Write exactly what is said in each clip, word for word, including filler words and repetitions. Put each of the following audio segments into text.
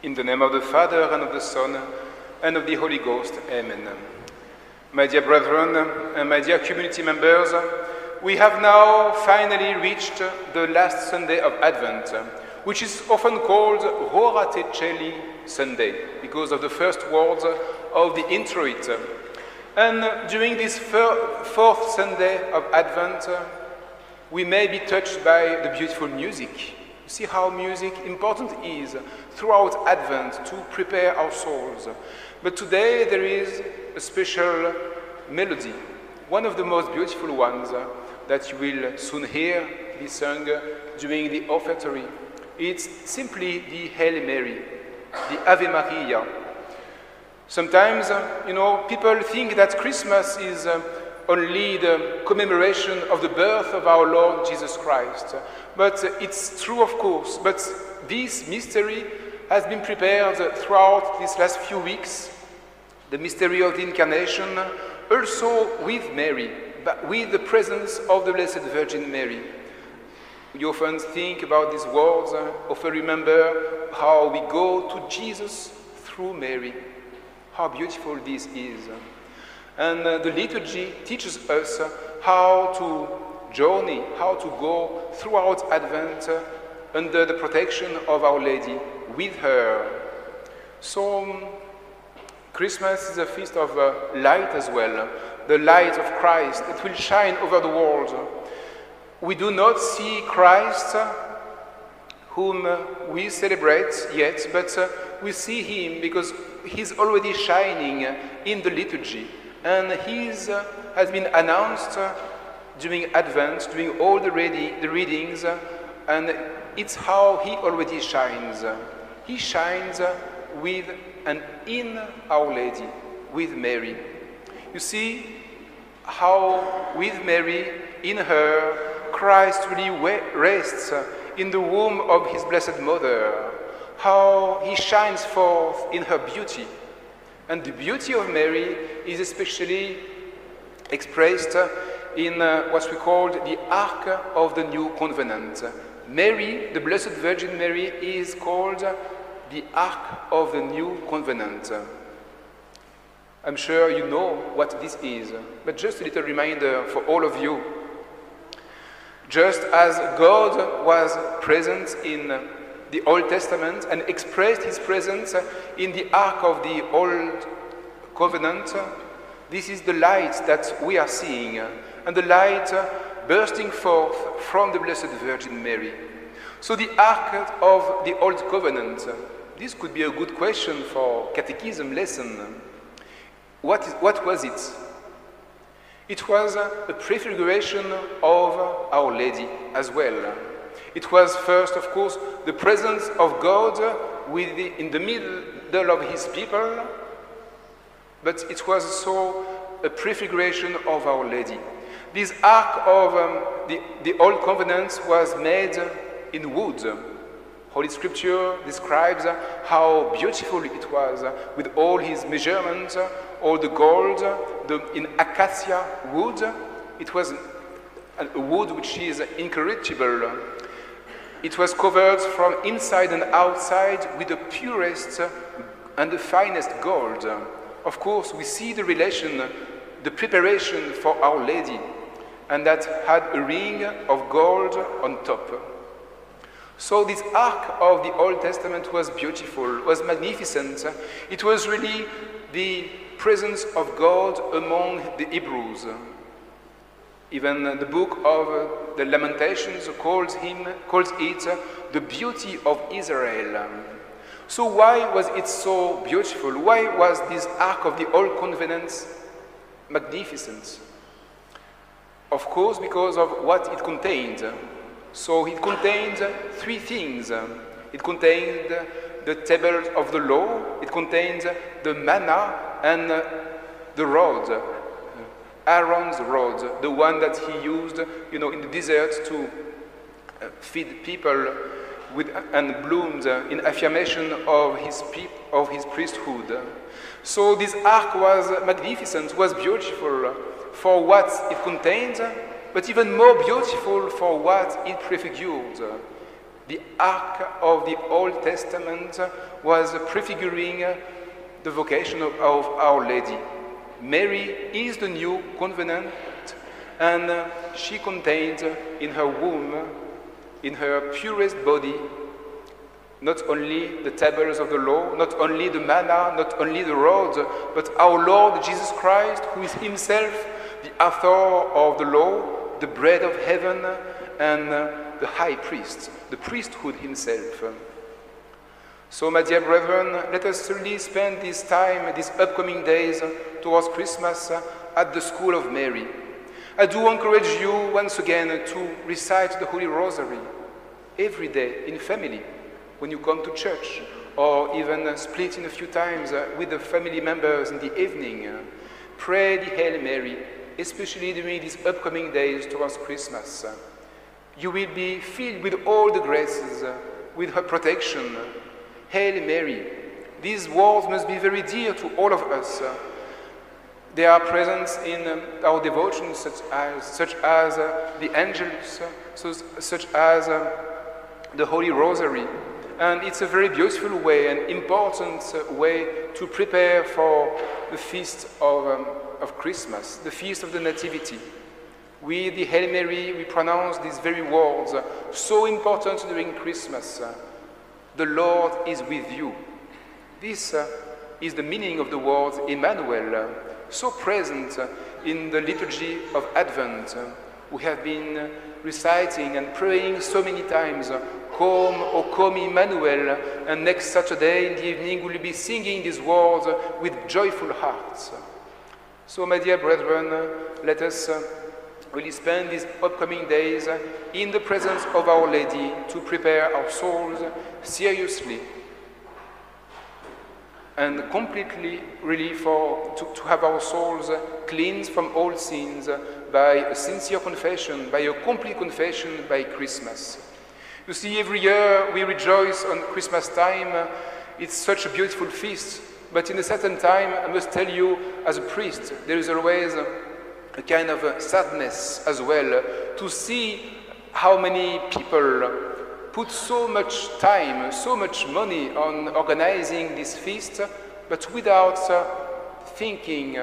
In the name of the Father, and of the Son, and of the Holy Ghost. Amen. My dear brethren, and my dear community members, we have now finally reached the last Sunday of Advent, which is often called Rorate Caeli Sunday, because of the first words of the introit. And during this fourth Sunday of Advent, we may be touched by the beautiful music. See how music important is throughout Advent to prepare our souls. But today there is a special melody, one of the most beautiful ones that you will soon hear be sung during the offertory. It's simply the Hail Mary, the Ave Maria. Sometimes, you know, people think that Christmas is uh, only the commemoration of the birth of our Lord Jesus Christ. But it's true, of course, but this mystery has been prepared throughout these last few weeks, the mystery of the Incarnation, also with Mary, but with the presence of the Blessed Virgin Mary. We often think about these words, often remember how we go to Jesus through Mary. How beautiful this is. And the liturgy teaches us how to journey, how to go throughout Advent under the protection of Our Lady, with her. So, Christmas is a feast of light as well, the light of Christ that will shine over the world. We do not see Christ, whom we celebrate yet, but we see Him because He's already shining in the liturgy. And he uh, has been announced uh, during Advent, during all the, readi the readings, uh, and it's how he already shines. He shines uh, with and in Our Lady, with Mary. You see how with Mary, in her, Christ really rests in the womb of his Blessed Mother, how he shines forth in her beauty. And the beauty of Mary is especially expressed in what we call the Ark of the New Covenant. Mary, the Blessed Virgin Mary, is called the Ark of the New Covenant. I'm sure you know what this is, but just a little reminder for all of you. Just as God was present in the Old Testament and expressed his presence in the Ark of the Old Covenant, this is the light that we are seeing, and the light bursting forth from the Blessed Virgin Mary. So the Ark of the Old Covenant, this could be a good question for catechism lesson. What, is, what was it? It was a prefiguration of Our Lady as well. It was first, of course, the presence of God with the, in the middle of his people, but it was also a prefiguration of Our Lady. This Ark of um, the, the Old Covenant was made in wood. Holy Scripture describes how beautiful it was, with all his measurements, all the gold, the, in acacia wood. It was a wood which is incorruptible. It was covered from inside and outside with the purest and the finest gold. Of course, we see the relation, the preparation for Our Lady, and that had a ring of gold on top. So this Ark of the Old Testament was beautiful, was magnificent. It was really the presence of God among the Hebrews. Even the book of the Lamentations calls, him, calls it the beauty of Israel. So why was it so beautiful? Why was this Ark of the Old Covenant magnificent? Of course, because of what it contained. So it contained three things. It contained the table of the law, it contained the manna and the rod, Aaron's rod, the one that he used, you know, in the desert to feed people with, and bloomed in affirmation of his, of his priesthood. So this ark was magnificent, was beautiful for what it contained, but even more beautiful for what it prefigured. The Ark of the Old Testament was prefiguring the vocation of, of Our Lady. Mary is the new covenant, and she contained in her womb, in her purest body, not only the tables of the law, not only the manna, not only the rod, but our Lord Jesus Christ, who is himself the author of the law, the bread of heaven, and the high priest, the priesthood himself. So, my dear brethren, let us really spend this time, these upcoming days towards Christmas, at the school of Mary. I do encourage you once again to recite the Holy Rosary every day in family, when you come to church, or even split in a few times with the family members in the evening. Pray the Hail Mary, especially during these upcoming days towards Christmas. You will be filled with all the graces, with her protection. Hail Mary. These words must be very dear to all of us. They are present in our devotions, such as, such as the angels, such as the Holy Rosary. And it's a very beautiful way, an important way to prepare for the feast of, um, of Christmas, the feast of the Nativity. We, the Hail Mary, we pronounce these very words, so important during Christmas. The Lord is with you. This uh, is the meaning of the word Emmanuel, uh, so present uh, in the liturgy of Advent. Uh, we have been uh, reciting and praying so many times, uh, Come, O come Emmanuel, and next Saturday in the evening we will be singing these words uh, with joyful hearts. So, my dear brethren, uh, let us uh, really spend these upcoming days uh, in the presence of Our Lady to prepare our souls seriously and completely, really, for to, to have our souls cleansed from all sins by a sincere confession, by a complete confession by Christmas. You see, every year we rejoice on Christmas time. It's such a beautiful feast, but in a certain time, I must tell you, as a priest, there is always a kind of sadness as well to see how many people put so much time, so much money on organizing this feast, but without uh, thinking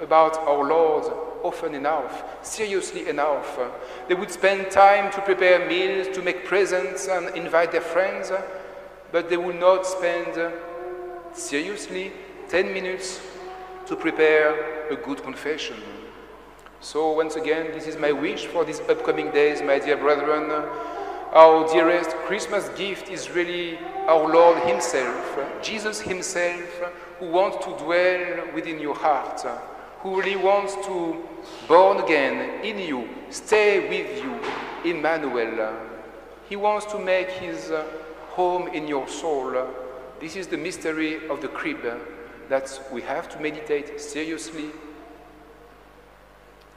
about our Lord often enough, seriously enough. They would spend time to prepare meals, to make presents and invite their friends, but they would not spend uh, seriously ten minutes to prepare a good confession. So once again, this is my wish for these upcoming days, my dear brethren. Our dearest Christmas gift is really our Lord himself, Jesus himself, who wants to dwell within your heart, who really wants to, born again in you, stay with you, Emmanuel. He wants to make his home in your soul. This is the mystery of the crib that we have to meditate seriously.